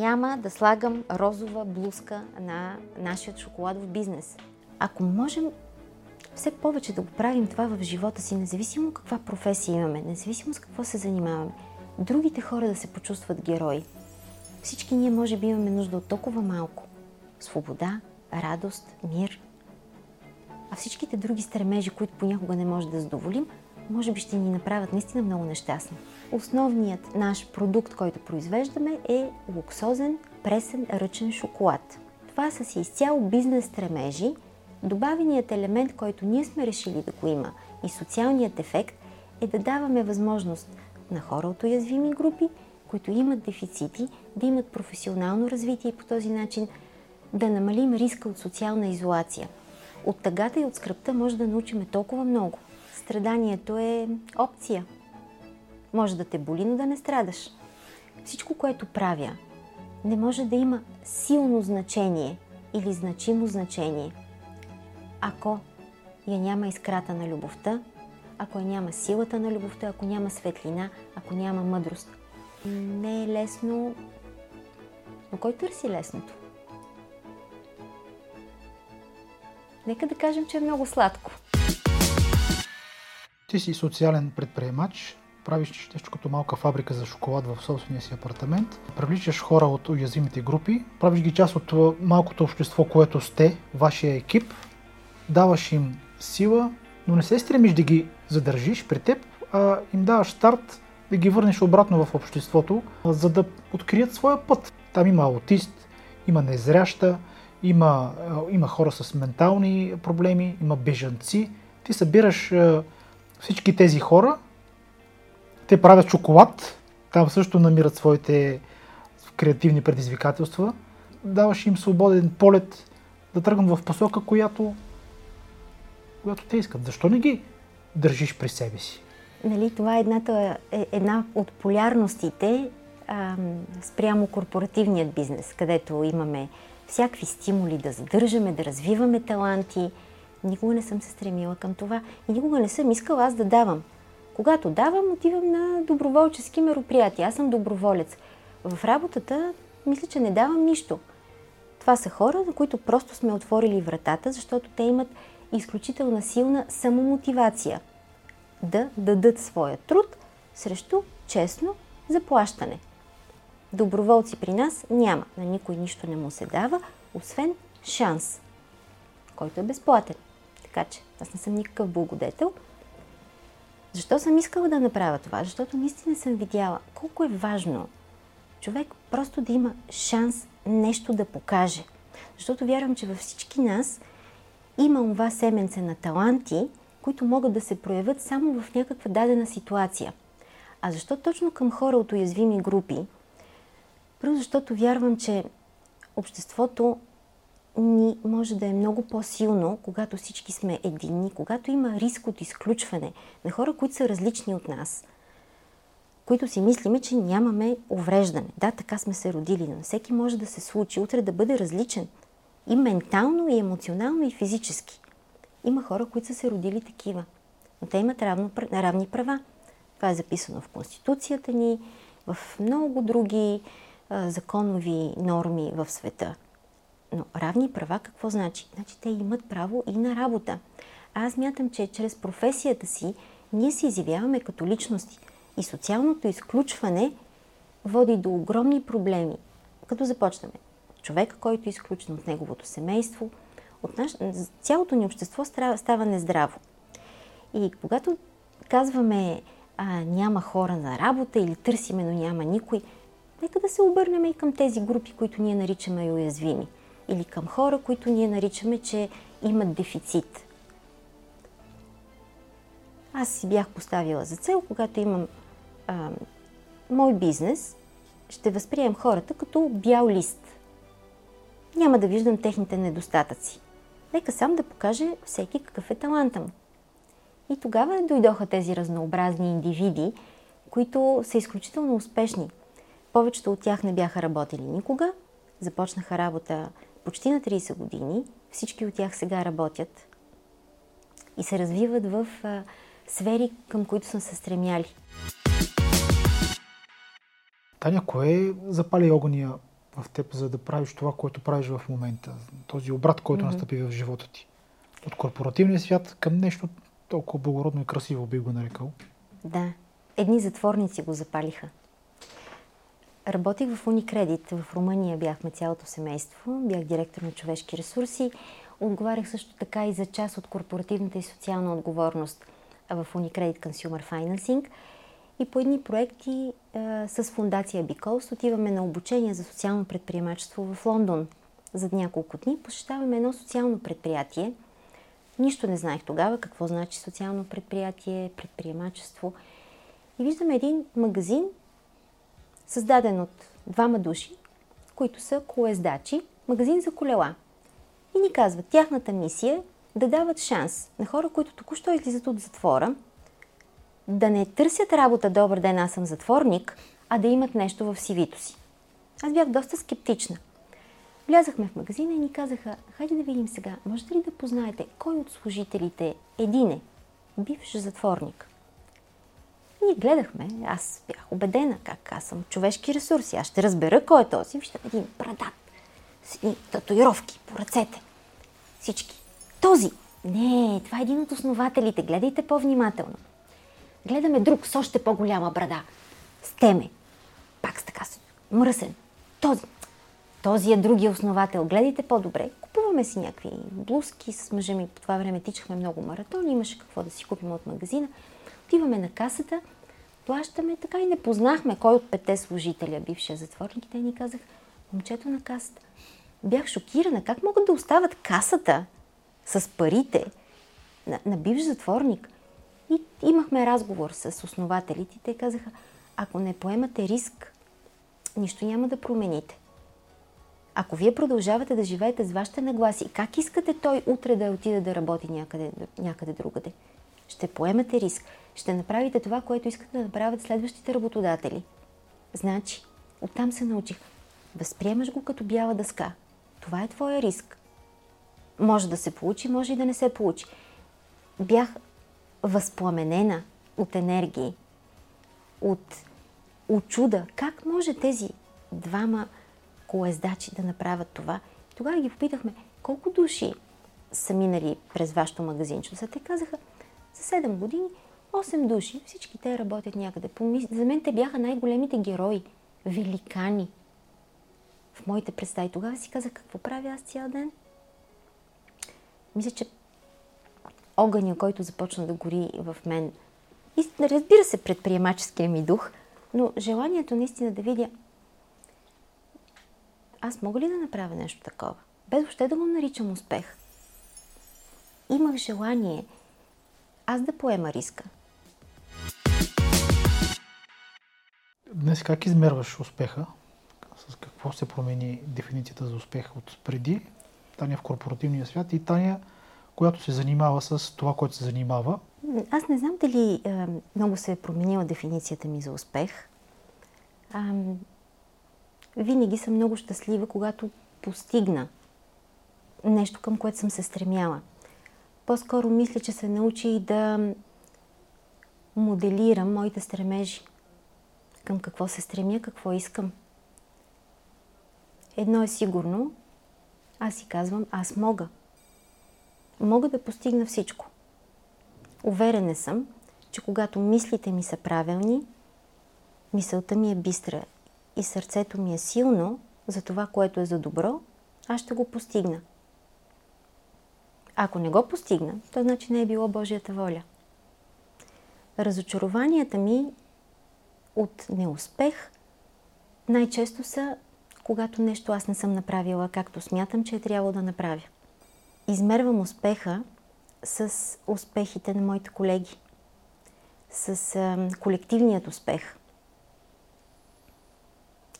няма да слагам розова блузка на нашия шоколадов бизнес. Ако можем все повече да го правим това в живота си, независимо каква професия имаме, независимо с какво се занимаваме, другите хора да се почувстват герои. Всички ние може би имаме нужда от толкова малко. Свобода, радост, мир. А всичките други стремежи, които понякога не може да задоволим, може би ще ни направят наистина много нещастни. Основният наш продукт, който произвеждаме, е луксозен, пресен, ръчен шоколад. Това са си изцяло бизнес стремежи. Добавеният елемент, който ние сме решили да го има, и социалният ефект, е да даваме възможност на хора от уязвими групи, които имат дефицити, да имат професионално развитие и по този начин да намалим риска от социална изолация. От тъгата и от скръбта може да научим толкова много. Страданието е опция. Може да те боли, но да не страдаш. Всичко, което правя, не може да има силно значение или значимо значение, ако я няма искрата на любовта, ако я няма силата на любовта, ако няма светлина, ако няма мъдрост. Не е лесно, но кой търси лесното? Нека да кажем, че е много сладко. Ти си социален предприемач, правиш нещо като малка фабрика за шоколад в собствения си апартамент, привличаш хора от уязвимите групи, правиш ги част от малкото общество, което сте, вашия екип, даваш им сила, но не се стремиш да ги задържиш при теб, а им даваш старт да ги върнеш обратно в обществото, за да открият своя път. Там има аутист, има незряща, има хора с ментални проблеми, има бежанци. Ти събираш всички тези хора, те правят шоколад, там също намират своите креативни предизвикателства. Даваш им свободен полет да тръгнат в посока, която те искат. Защо не ги държиш при себе си? Нали, това е една от полярностите спрямо корпоративният бизнес, където имаме всякакви стимули да задържаме, да развиваме таланти. Никога не съм се стремила към това и никога не съм искала аз да давам. Когато давам, отивам на доброволчески мероприятия. Аз съм доброволец. В работата мисля, че не давам нищо. Това са хора, на които просто сме отворили вратата, защото те имат изключително силна самомотивация да дадат своя труд срещу честно заплащане. Доброволци при нас няма. На никой нищо не му се дава, освен шанс, който е безплатен. Така че аз не съм никакъв благодетел. Защо съм искала да направя това? Защото наистина съм видяла колко е важно човек просто да има шанс нещо да покаже. Защото вярвам, че във всички нас има това семенце на таланти, които могат да се проявят само в някаква дадена ситуация. А защо точно към хора от уязвими групи? Просто защото вярвам, че обществото ни може да е много по-силно, когато всички сме единни, когато има риск от изключване на хора, които са различни от нас, които си мислиме, че нямаме увреждане. Да, така сме се родили, но всеки може да се случи утре да бъде различен. И ментално, и емоционално, и физически. Има хора, които са се родили такива, но те имат равни права. Това е записано в Конституцията ни, в много други законови норми в света. Но равни права какво значи? Значи те имат право и на работа. Аз мятам, че чрез професията си ние се изявяваме като личности. И социалното изключване води до огромни проблеми. Като започнаме човека, който е изключен от неговото семейство, цялото ни общество става нездраво. И когато казваме няма хора на работа или търсиме, но няма никой, нека да се обърнем и към тези групи, които ние наричаме уязвими. Или към хора, които ние наричаме, че имат дефицит. Аз си бях поставила за цел, когато имам мой бизнес, ще възприем хората като бял лист. Няма да виждам техните недостатъци. Нека сам да покаже всеки какъв е таланта му. И тогава дойдоха тези разнообразни индивиди, които са изключително успешни. Повечето от тях не бяха работили никога, започнаха работа почти на 30 години, всички от тях сега работят и се развиват в сфери, към които са се стремяли. Таня, кое запали огъня в теб, за да правиш това, което правиш в момента. Този обрат, който настъпи в живота ти. От корпоративния свят към нещо толкова благородно и красиво, би го нарекал. Да. Едни затворници го запалиха. Работих в Уникредит. В Румъния бяхме цялото семейство. Бях директор на човешки ресурси. Отговарях също така и за част от корпоративната и социална отговорност в Уникредит Consumer Financing. И по едни проекти с фундация Бикос отиваме на обучение за социално предприемачество в Лондон. За няколко дни посещаваме едно социално предприятие. Нищо не знаех тогава какво значи социално предприятие, предприемачество. И виждаме един магазин, създаден от двама души, които са колездачи, магазин за колела. И ни казват, тяхната мисия е да дават шанс на хора, които току-що излизат от затвора, да не търсят работа, добър ден, аз съм затворник, а да имат нещо в CV-то си. Аз бях доста скептична. Влязахме в магазина и ни казаха, хайде да видим сега, можете ли да познаете кой от служителите един е бивш затворник? Ние гледахме, аз бях убедена, как аз съм човешки ресурси, аз ще разбера кой е този. Виждам един брадат с едни татуировки по ръцете. Всички. Този! Не, това е един от основателите, гледайте по-внимателно. Гледаме друг с още по-голяма брада. С теме. Пак с така мръсен. Този. Този е другия основател. Гледайте по-добре. Купуваме си някакви блузки с мъжа ми. По това време тичахме много маратони. Имаше какво да си купим от магазина. Отиваме на касата. Плащаме. Така и не познахме кой от петте служителя, бившия затворник. Те ни казах, момчето на касата. Бях шокирана. Как могат да остават касата с парите на бивш затворник? И имахме разговор с основателите. Те казаха, ако не поемате риск, нищо няма да промените. Ако вие продължавате да живеете с вашите нагласи, как искате той утре да отиде да работи някъде другаде? Ще поемате риск. Ще направите това, което искате да направят следващите работодатели. Значи, оттам се научих. Възприемаш го като бяла дъска. Това е твоя риск. Може да се получи, може и да не се получи. Бях възпламенена от енергии, от чуда. Как може тези двама колездачи да направят това? Тогава ги попитахме, колко души са минали през вашето магазинче? Те казаха, за 7 години, 8 души, всички те работят някъде. За мен те бяха най-големите герои, великани. В моите представи тогава си казах, какво правя аз цял ден? Мисля, че огъня, който започна да гори в мен. И, разбира се, предприемаческия ми дух, но желанието наистина да видя аз мога ли да направя нещо такова? Без въобще да го наричам успех. Имах желание аз да поема риска. Днес как измерваш успеха? С какво се промени дефиницията за успех от преди? Таня в корпоративния свят и Таня, която се занимава с това, което се занимава. Аз не знам дали много се е променила дефиницията ми за успех. Винаги съм много щастлива, когато постигна нещо, към което съм се стремяла. По-скоро мисля, че се научи да моделирам моите стремежи. Към какво се стремя, какво искам. Едно е сигурно, аз си казвам, аз мога. Мога да постигна всичко. Уверена съм, че когато мислите ми са правилни, мисълта ми е бистра и сърцето ми е силно за това, което е за добро, аз ще го постигна. Ако не го постигна, то значи не е било Божията воля. Разочарованията ми от неуспех най-често са, когато нещо аз не съм направила, както смятам, че е трябвало да направя. Измервам успеха с успехите на моите колеги, с колективният успех.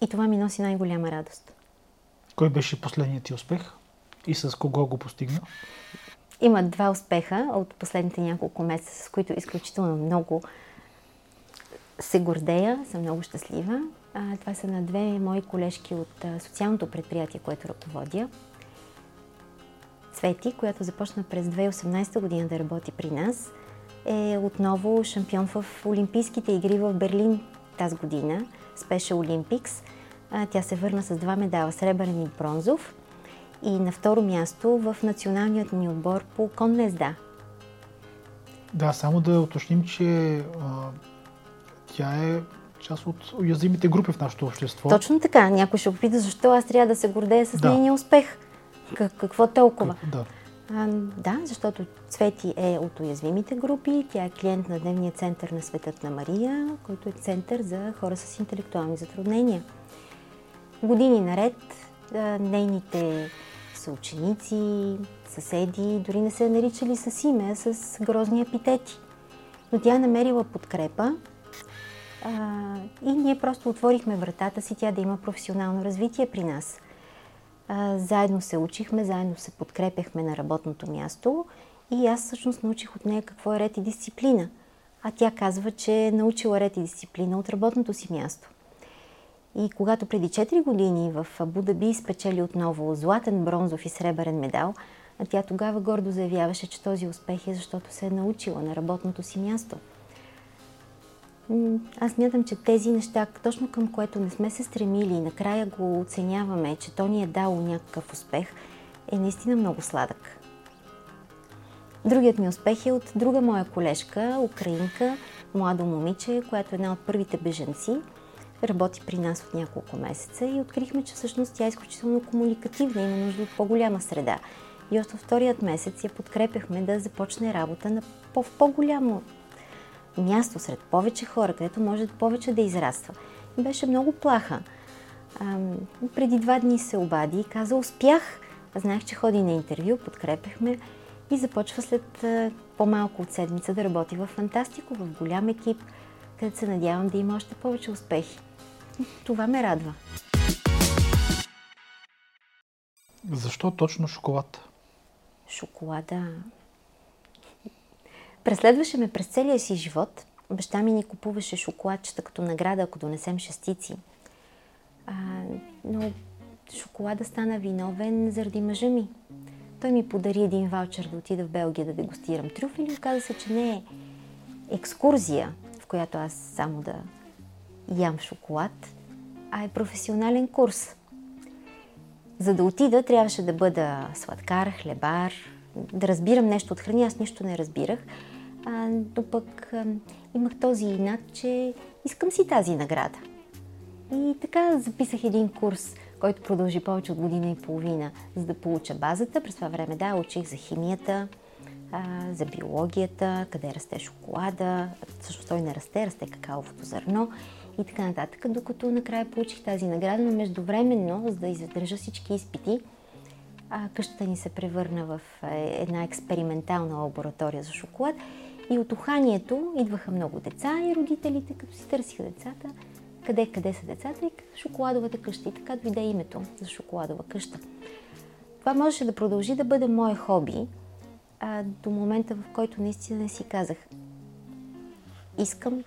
И това ми носи най-голяма радост. Кой беше последният ти успех и с кого го постигна? Има два успеха от последните няколко месеца, с които изключително много се гордея, съм много щастлива. Това са на две мои колежки от социалното предприятие, което ръководя. Цвети, която започна през 2018 година да работи при нас, е отново шампион в Олимпийските игри в Берлин тази година, Special Olympics. Тя се върна с 2 медала, сребърен и бронзов. И на второ място в националният ни отбор по конна езда. Да, само да уточним, че тя е част от уязвимите групи в нашето общество. Точно така. Някой ще попита, защо аз трябва да се гордея с нейния успех. Какво толкова? Да, защото Цвети е от уязвимите групи. Тя е клиент на Дневния център на Светът на Мария, който е център за хора с интелектуални затруднения. Години наред нейните съученици, съседи, дори не се наричали с име, с грозни епитети. Но тя е намерила подкрепа и ние просто отворихме вратата си тя да има професионално развитие при нас. Заедно се учихме, заедно се подкрепяхме на работното място и аз всъщност научих от нея какво е ред и дисциплина. А тя казва, че е научила ред и дисциплина от работното си място. И когато преди 4 години в Абу-Даби спечели отново златен, бронзов и сребърен медал, а тя тогава гордо заявяваше, че този успех е защото се е научила на работното си място. Аз смятам, че тези неща, точно към което не сме се стремили и накрая го оценяваме, че то ни е дало някакъв успех, е наистина много сладък. Другият ми успех е от друга моя колежка, украинка, младо момиче, която е една от първите беженци. Работи при нас от няколко месеца и открихме, че всъщност тя е изключително комуникативна и има нужда от по-голяма среда. И още вторият месец я подкрепяхме да започне работа на в по-голямо място, сред повече хора, където може повече да израства. И беше много плаха. Преди 2 дни се обади и каза: успях! Знаех, че ходи на интервю, подкрепяхме и започва след по-малко от седмица да работи в Фантастико, в голям екип, където се надявам да има още повече успехи. Това ме радва. Защо точно шоколад? Шоколада преследваше ме през целия си живот. Баща ми ни купуваше шоколадчета като награда, ако донесем 6. Но шоколада стана виновен заради мъжа ми. Той ми подари един ваучер да отида в Белгия да дегустирам трюфели. Оказа се, че не е екскурзия, която аз само да ям шоколад, а е професионален курс. За да отида, трябваше да бъда сладкар, хлебар, да разбирам нещо от храни. Аз нищо не разбирах. Но пък имах този инат, че искам си тази награда. И така записах един курс, който продължи повече от 1.5 години, за да получа базата. През това време, учих за химията, за биологията, къде расте шоколада, също той не расте, расте какаовото зърно и така нататък, докато накрая получих тази награда, но междувременно, за да издържа всички изпити, къщата ни се превърна в една експериментална лаборатория за шоколад и от уханието идваха много деца и родителите, като си търсиха децата, къде са децата и шоколадовата къща и така дойде името за шоколадова къща. Това можеше да продължи да бъде мое хобби, до момента, в който наистина си казах: искам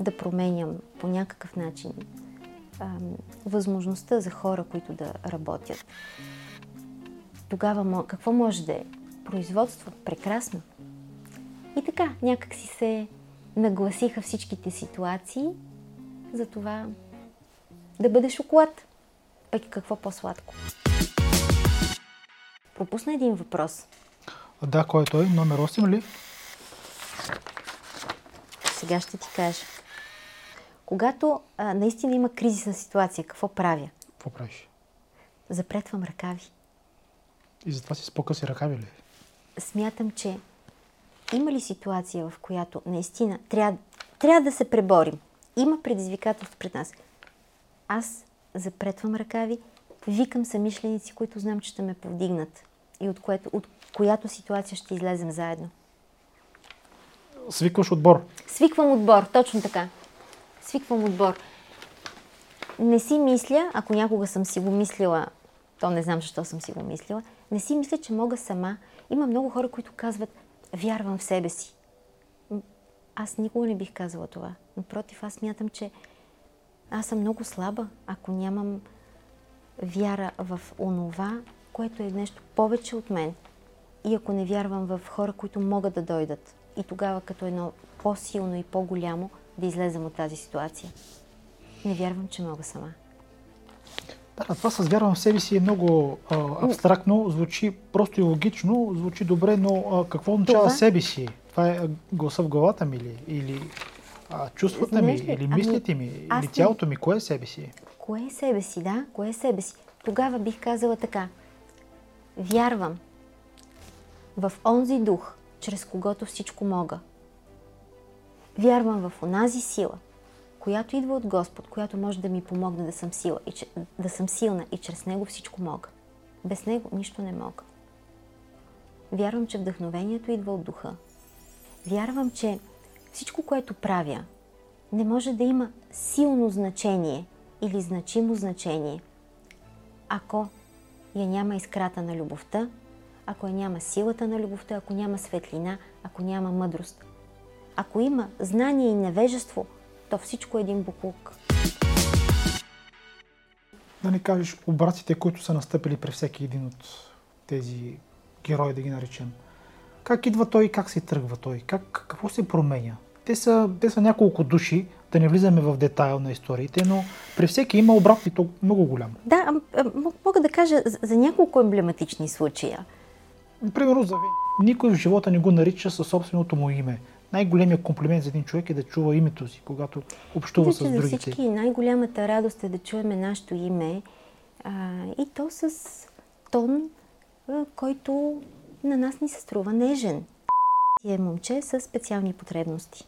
да променям по някакъв начин възможността за хора, които да работят. Тогава какво може да е? Производство? Прекрасно. И така, някак си се нагласиха всичките ситуации за това да бъде шоколад. Пък какво по-сладко? Пропусна един въпрос. Да, кой е той? Номер 8 ли? Сега ще ти кажа. Когато наистина има кризисна ситуация, какво правя? Какво правиш? Запретвам ръкави. И затова си с по-къси ръкави ли? Смятам, че има ли ситуация, в която наистина трябва да се преборим. Има предизвикателство пред нас. Аз запретвам ръкави, викам съмишленици, които знам, че ще ме повдигнат. И от която ситуация ще излезем заедно. Свикваш отбор? Свиквам отбор, точно така. Свиквам отбор. Не си мисля, ако някога съм си го мислила, то не знам защо съм си го мислила, не си мисля, че мога сама. Има много хора, които казват: вярвам в себе си. Аз никога не бих казала това. Напротив, аз смятам, че аз съм много слаба, ако нямам вяра в онова, което е нещо повече от мен. И ако не вярвам в хора, които могат да дойдат. И тогава като едно по-силно и по-голямо да излезам от тази ситуация. Не вярвам, че мога сама. Да, това с вярвам в себе си е много абстрактно, звучи просто и логично, звучи добре, но какво означава себе си? Това е гласа в главата ми ли? Или чувствата ми? Или мислите ми? Или тялото ми? Кое е себе си? Кое е себе си, да? Кое е себе си? Тогава бих казала така. Вярвам в онзи дух, чрез когото всичко мога. Вярвам в онази сила, която идва от Господ, която може да ми помогне да съм сила и да съм силна и чрез него всичко мога. Без него нищо не мога. Вярвам, че вдъхновението идва от духа. Вярвам, че всичко, което правя, не може да има силно значение или значимо значение, ако я няма искрата на любовта, ако я няма силата на любовта, ако няма светлина, ако няма мъдрост. Ако има знание и невежество, то всичко е един буклук. Да не кажеш обратите, които са настъпили при всеки един от тези герои, да ги наречем. Как идва той и как се тръгва той? Какво се променя? Те са няколко души, да не влизаме в детайл на историите, но при всеки има обратни много голямо. Да, мога да кажа за няколко емблематични случая. Примерно за никой в живота не го нарича със собственото му име. Най-големият комплимент за един човек е да чува името си, когато общува с другите. За всички най-голямата радост е да чуеме нашето име и то с тон, който на нас ни се струва нежен. Е момче с специални потребности.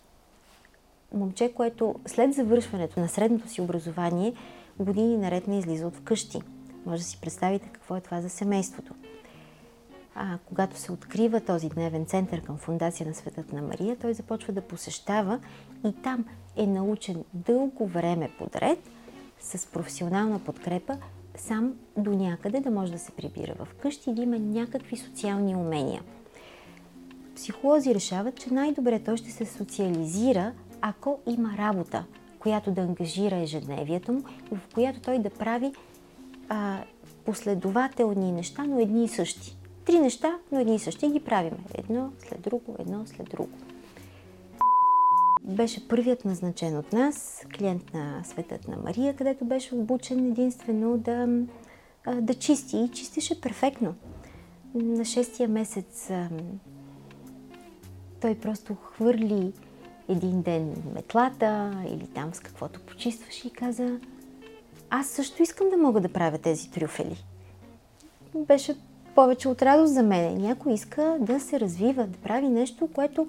Момче, което след завършването на средното си образование години наред не излиза от вкъщи. Може да си представите какво е това за семейството. Когато се открива този дневен център към Фондация на Светът на Мария, той започва да посещава и там е научен дълго време подред с професионална подкрепа сам до някъде да може да се прибира в къщи и да има някакви социални умения. Психолози решават, че най-добре той ще се социализира, ако има работа, която да ангажира ежедневието му, в която той да прави последователни неща, но едни и същи. 3 неща, но едни и същи ги правиме. Едно след друго, едно след друго. Беше първият назначен от нас, клиент на Светът на Мария, където беше обучен единствено да чисти. И чистеше перфектно. На 6-тия месец той просто хвърли един ден метлата или там с каквото почистваше и каза: аз също искам да мога да правя тези трюфели. Беше повече от радост за мен. Някой иска да се развива, да прави нещо, което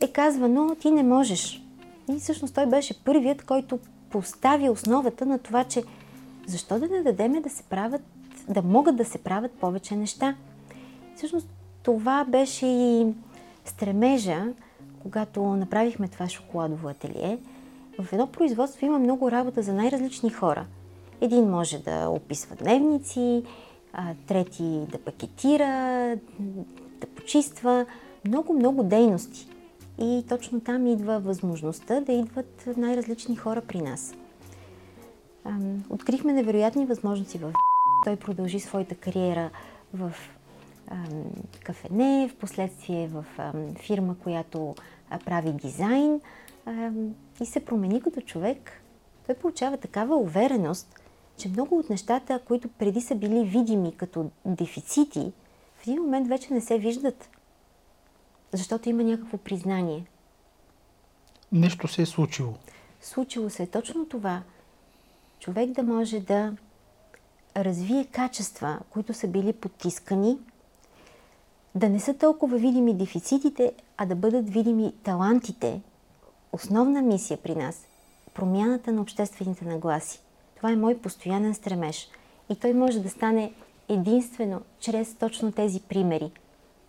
е казвано, ти не можеш. И всъщност той беше първият, който постави основата на това, че защо да не дадем да могат да се правят повече неща. Всъщност това беше и стремежа, когато направихме това шоколадово ателие. В едно производство има много работа за най-различни хора. Един може да описва дневници, трети да пакетира, да почиства, много-много дейности. И точно там идва възможността да идват най-различни хора при нас. Открихме невероятни възможности в... Той продължи своята кариера в кафене, в последствие в фирма, която прави дизайн и се промени като човек. Той получава такава увереност, че много от нещата, които преди са били видими като дефицити, в един момент вече не се виждат, защото има някакво признание. Нещо се е случило. Случило се е точно това. Човек да може да развие качества, които са били потискани, да не са толкова видими дефицитите, а да бъдат видими талантите. Основна мисия при нас – промяната на обществените нагласи. Това е мой постоянен стремеж. И той може да стане единствено чрез точно тези примери,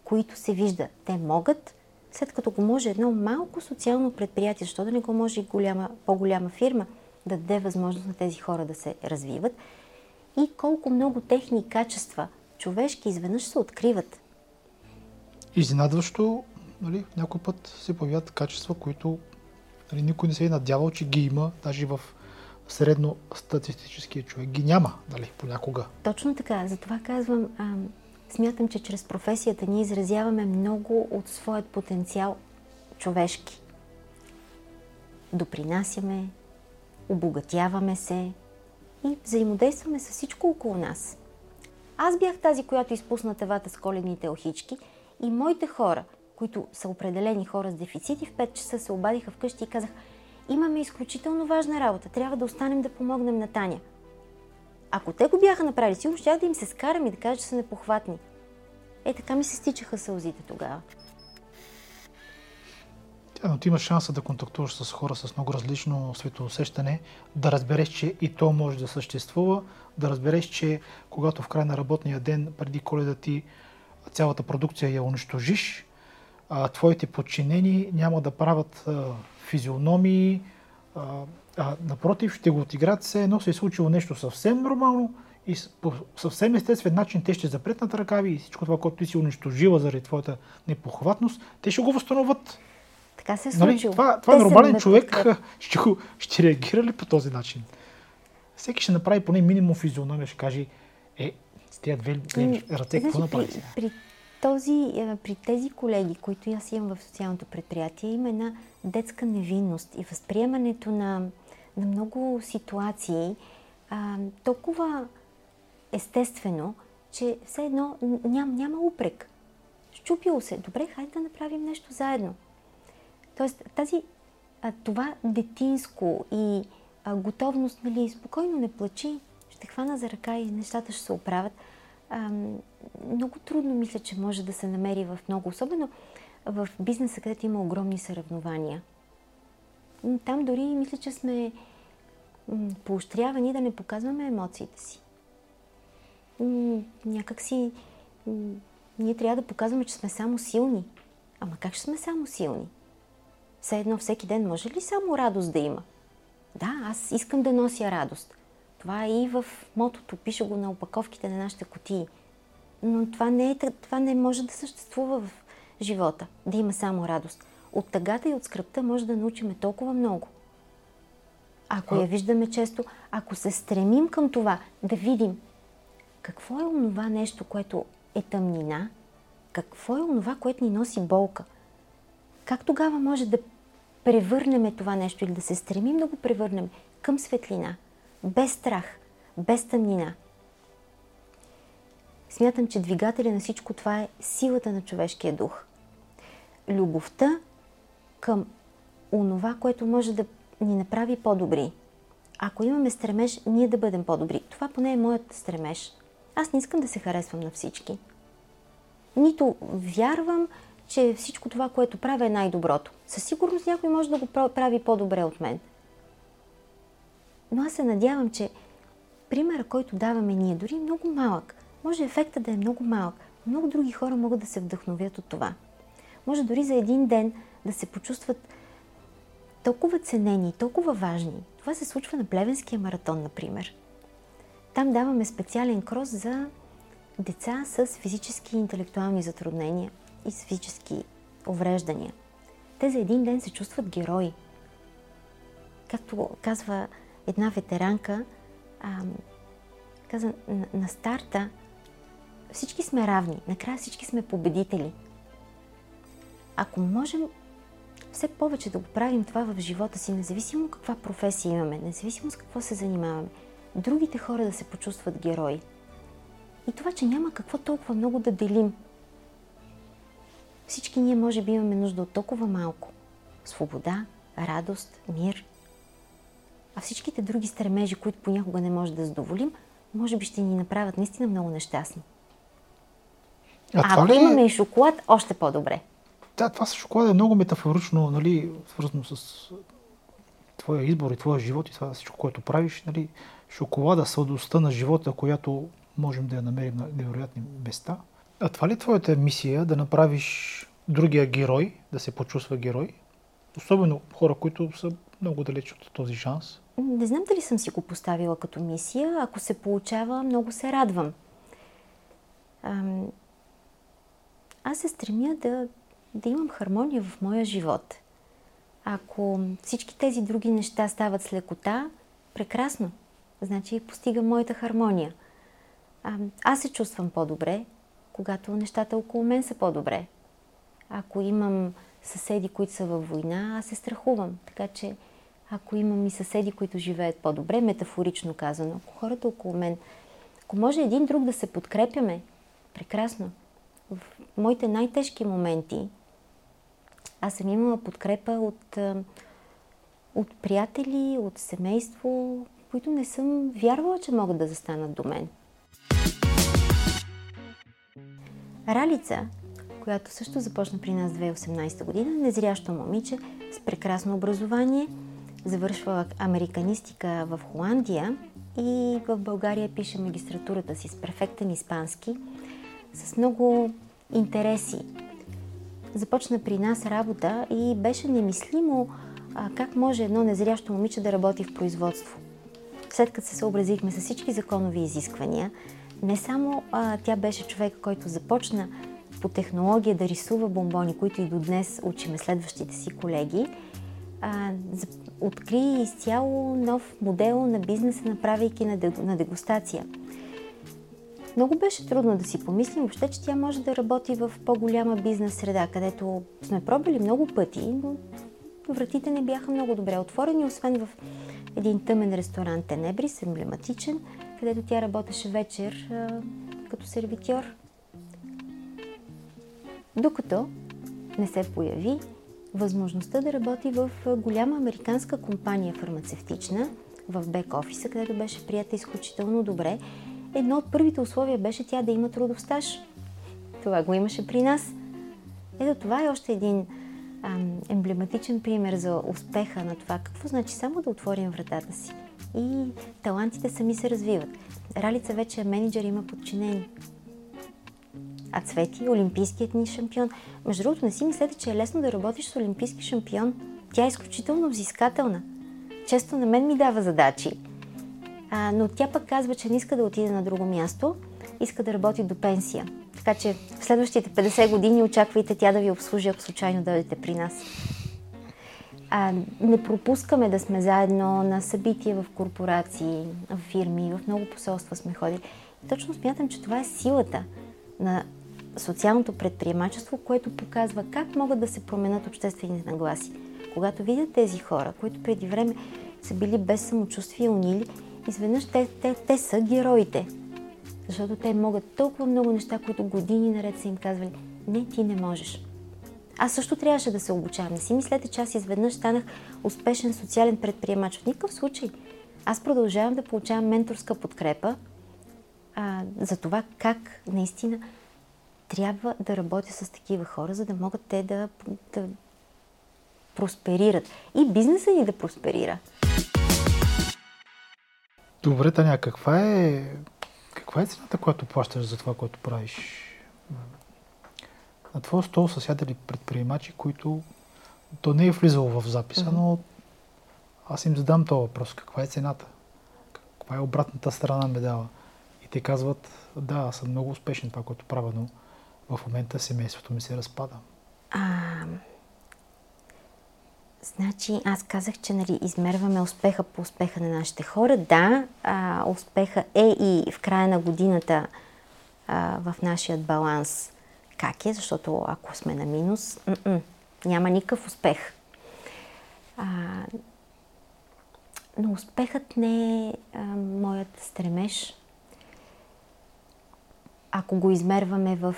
които се вижда. Те могат, след като го може едно малко социално предприятие, защото не го може и по-голяма фирма, да даде възможност на тези хора да се развиват. И колко много техни качества, човешки, изведнъж се откриват. Изненадващо, нали, някой път се появят качества, които никой не се е надявал, че ги има, даже в средностатистическия човек ги няма, дали, понякога. Точно така, затова казвам, смятам, че чрез професията ние изразяваме много от своят потенциал човешки. Допринасяме, обогатяваме се, и взаимодействаме с всичко около нас. Аз бях тази, която изпусна тавата с коледните елхички и моите хора, които са определени хора с дефицити, в 5 часа се обадиха вкъщи и казах: имаме изключително важна работа, трябва да останем да помогнем на Таня. Ако те го бяха направили, сигурно щях да им се скарам и да кажа, че са непохватни. Е, така ми се стичаха сълзите тогава. Но ти имаш шанса да контактуваш с хора с много различно светоусещане, да разбереш, че и то може да съществува, да разбереш, че когато в край на работния ден, преди Коледа, ти цялата продукция я унищожиш, а твоите подчинени няма да правят физиономии, напротив, ще го отиграят все едно се е случило нещо съвсем нормално и по съвсем естествен начин те ще запретнат ръкави и всичко това, което ти си унищожила заради твоята непохватност, те ще го възстановят. Така се е случило. Това нормален човек ще реагира ли по този начин? Всеки ще направи поне минимум физиономия, ще каже: с тези две ръце, какво направи? При тези колеги, които аз имам в социалното предприятие, има една детска невинност и възприемането на много ситуации толкова естествено, че все едно няма упрек. Щупило се. Добре, хайде да направим нещо заедно. Тоест, това детинско и готовност, нали, спокойно, не плачи, ще хвана за ръка и нещата ще се оправят, много трудно мисля, че може да се намери в много, особено в бизнеса, където има огромни съревнования. Там дори мисля, че сме поощрявани да не показваме емоциите си. Някак си ние трябва да показваме, че сме само силни. Ама как ще сме само силни? Все едно всеки ден може ли само радост да има? Да, аз искам да нося радост. Това е и в мотото, пише го на опаковките на нашите кутии. Но това не може да съществува в живота, да има само радост. От тъгата и от скръбта може да научим толкова много. Ако я виждаме често, ако се стремим към това, да видим какво е онова нещо, което е тъмнина, какво е онова, което ни носи болка. Как тогава може да превърнем това нещо или да се стремим да го превърнем към светлина, без страх, без тъмнина? Смятам, че двигателя на всичко това е силата на човешкия дух. Любовта към онова, което може да ни направи по-добри. Ако имаме стремеж, ние да бъдем по-добри. Това поне е моят стремеж. Аз не искам да се харесвам на всички. Нито вярвам, че всичко това, което правя, е най-доброто. Със сигурност някой може да го прави по-добре от мен. Но аз се надявам, че примерът, който даваме ние, дори е много малък. Може ефектът да е много малък. Много други хора могат да се вдъхновят от това. Може дори за един ден да се почувстват толкова ценени, толкова важни. Това се случва на Плевенския маратон, например. Там даваме специален крос за деца с физически и интелектуални затруднения и с физически увреждания. Те за един ден се чувстват герои. Както казва една ветеранка, каза, на старта всички сме равни, накрая всички сме победители. Ако можем все повече да го правим това в живота си, независимо каква професия имаме, независимо с какво се занимаваме, другите хора да се почувстват герои. И това, че няма какво толкова много да делим. Всички ние може би имаме нужда от толкова малко. Свобода, радост, мир. А всичките други стремежи, които понякога не може да задоволим, може би ще ни направят наистина много нещастни. Ако имаме и шоколад, още по-добре. Да, това с шоколада е много метафорично, нали, свързано с твоя избор и твоя живот и това всичко, което правиш. Нали, шоколада, сладостта на живота, която можем да я намерим на невероятни места. А това ли е твоята мисия, да направиш другия герой, да се почувства герой? Особено хора, които са много далеч от този шанс. Не знам дали съм си го поставила като мисия. Ако се получава, много се радвам. Аз се стремя да имам хармония в моя живот. Ако всички тези други неща стават с лекота, прекрасно. Значи постигам моята хармония. Аз се чувствам по-добре, когато нещата около мен са по-добре. Ако имам съседи, които са във война, аз се страхувам. Така че ако имам и съседи, които живеят по-добре, метафорично казано, ако хората около мен, ако може един друг да се подкрепяме, прекрасно. В моите най-тежки моменти аз съм имала подкрепа от приятели, от семейство, които не съм вярвала, че могат да застанат до мен. Ралица, която също започна при нас 2018 година, незрящо момиче с прекрасно образование, завършва американистика в Холандия и в България пише магистратурата си с перфектен испански, с много интереси. Започна при нас работа и беше немислимо как може едно незрящо момиче да работи в производство. След като се съобразихме с всички законови изисквания, не само тя беше човек, който започна по технология да рисува бомбони, които и до днес учиме следващите си колеги, откри изцяло нов модел на бизнеса, направейки на дегустация. Много беше трудно да си помислим въобще, че тя може да работи в по-голяма бизнес среда, където сме пробили много пъти, но вратите не бяха много добре отворени, освен в един тъмен ресторант Тенебрис, емблематичен, където тя работеше вечер като сервитьор. Докато не се появи възможността да работи в голяма американска компания фармацевтична, в бек-офиса, където беше прията изключително добре. Едно от първите условия беше тя да има трудов стаж. Това го имаше при нас. Ето това е още един емблематичен пример за успеха на това. Какво значи само да отворим вратата си? И талантите сами се развиват. Ралица вече е менеджер, има подчинени. А Цвети, олимпийският ни шампион. Между другото, не си мислете, че е лесно да работиш с олимпийски шампион. Тя е изключително взискателна. Често на мен ми дава задачи. Но тя пък казва, че не иска да отиде на друго място, иска да работи до пенсия. Така че в следващите 50 години очаквайте тя да ви обслужи, ако случайно дойдете при нас. Не пропускаме да сме заедно на събития в корпорации, в фирми, в много посолства сме ходили. И точно смятам, че това е силата на социалното предприемачество, което показва как могат да се променят обществените нагласи. Когато видят тези хора, които преди време са били без самочувствие, унили, изведнъж те са героите, защото те могат толкова много неща, които години наред са им казвали не, ти не можеш. Аз също трябваше да се обучавам. Не си мислете, че аз изведнъж станах успешен социален предприемач. В никакъв случай. Аз продължавам да получавам менторска подкрепа за това как наистина трябва да работя с такива хора, за да могат те да просперират. И бизнеса ни да просперира. Добре, Таня, каква е цената, която плащаш за това, което правиш? На твой стол са сядали предприемачи, които то не е влизало в записа, но аз им задам този въпрос. Каква е цената? Каква е обратната страна на медала? И те казват, да, аз съм много успешен това, което правя, но в момента семейството ми се разпада. Значи, аз казах, че измерваме успеха по успеха на нашите хора. Да, успеха е и в края на годината в нашия баланс. Как е? Защото ако сме на минус, няма никакъв успех. Но успехът не е моят стремеж. Ако го измерваме в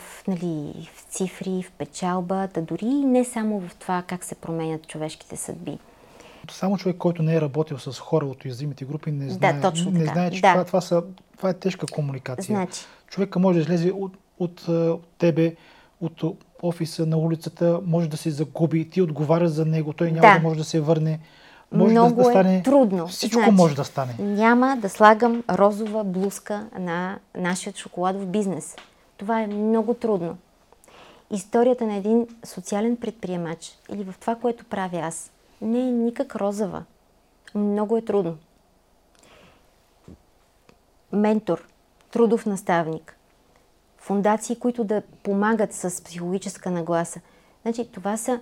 цифри, в печалба, да дори не само в това как се променят човешките съдби. Само човек, който не е работил с хора от уязвимите групи, не знае, че това е тежка комуникация. Значи, човека може да излезе от тебе, от офиса, на улицата, може да се загуби, ти отговаряш за него, той няма да може да се върне. Може много да стане, е трудно. Всичко може да стане. Няма да слагам розова блузка на нашия шоколадов бизнес. Това е много трудно. Историята на един социален предприемач или в това, което правя аз, не е никак розова. Много е трудно. Ментор, трудов наставник, фондации, които да помагат с психологическа нагласа. Значи, това са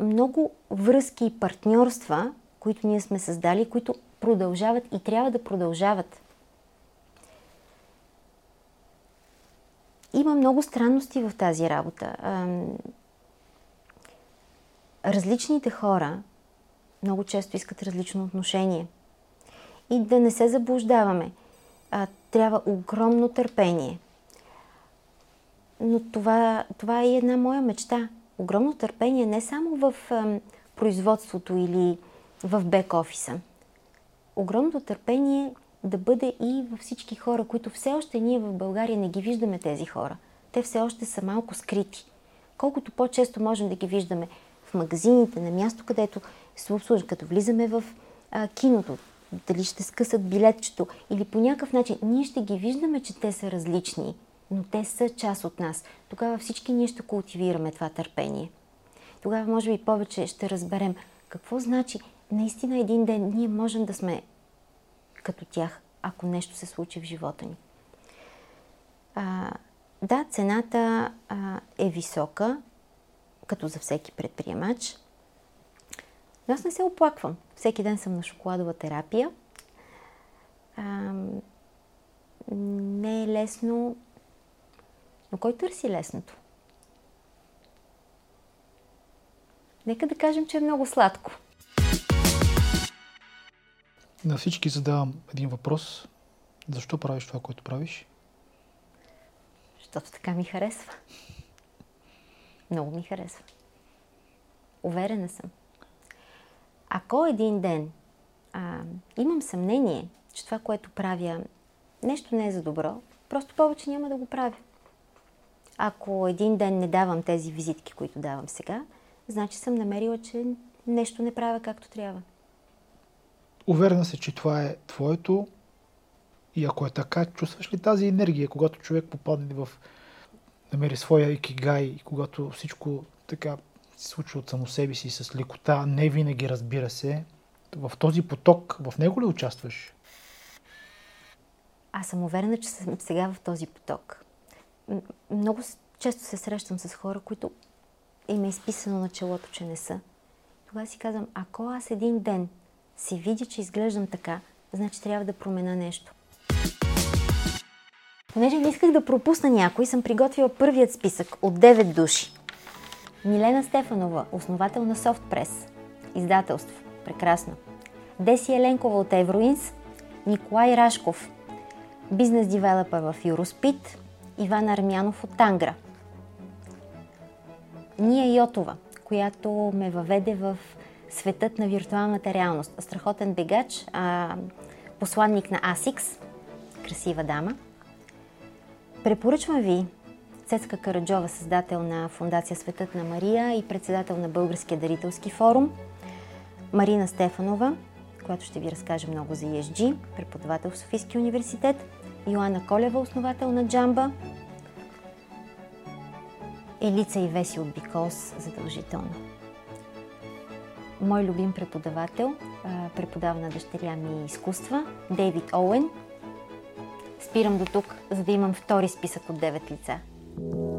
много връзки и партньорства, които ние сме създали, които продължават и трябва да продължават. Има много странности в тази работа. Различните хора много често искат различно отношение. И да не се заблуждаваме. Трябва огромно търпение. Но това е една моя мечта. Огромно търпение не само в производството или в бек-офиса. Огромното търпение да бъде и във всички хора, които все още ние в България не ги виждаме тези хора. Те все още са малко скрити. Колкото по-често можем да ги виждаме в магазините, на място, където се обслужва, като влизаме в киното, дали ще скъсат билетчето или по някакъв начин, ние ще ги виждаме, че те са различни, но те са част от нас. Тогава всички ние ще култивираме това търпение. Тогава може би повече ще разберем какво значи наистина един ден ние можем да сме като тях, ако нещо се случи в живота ни. Да, цената е висока, като за всеки предприемач. Но аз не се оплаквам. Всеки ден съм на шоколадова терапия. Не е лесно, но кой търси лесното? Нека да кажем, че е много сладко. На всички задавам един въпрос. Защо правиш това, което правиш? Защото така ми харесва. Много ми харесва. Уверена съм. Ако един ден имам съмнение, че това, което правя, нещо не е за добро, просто повече няма да го правя. Ако един ден не давам тези визитки, които давам сега, значи съм намерила, че нещо не правя както трябва. Уверена се, че това е твоето и ако е така, чувстваш ли тази енергия, когато човек попадне намери своя икигай и когато всичко така се случва от само себе си с лекота, не винаги разбира се, в този поток, в него ли участваш? Аз съм уверена, че съм сега в този поток. Много често се срещам с хора, които им е изписано на челото, че не са. Тогава си казвам, ако аз един ден си видя, че изглеждам така, значи трябва да променя нещо. Понеже не исках да пропусна някой, съм приготвила първият списък от 9 души. Милена Стефанова, основател на Софтпрес, издателство, прекрасно. Деси Еленкова от Евроинс, Николай Рашков, бизнес девелопър в Юроспид, Иван Армянов от Тангра. Ния Йотова, която ме въведе в светът на виртуалната реалност. Страхотен бегач, посланник на Асикс, красива дама. Препоръчвам ви Цецка Караджова, създател на фондация Светът на Мария и председател на Българския дарителски форум. Марина Стефанова, която ще ви разкаже много за ESG, преподавател в Софийски университет. Йоана Колева, основател на Джамба. Елица и Веси от Бикос, задължително. Мой любим преподавател, преподава на дъщеря ми изкуства, Дейвид Оуен. Спирам до тук, за да имам втори списък от 9 лица.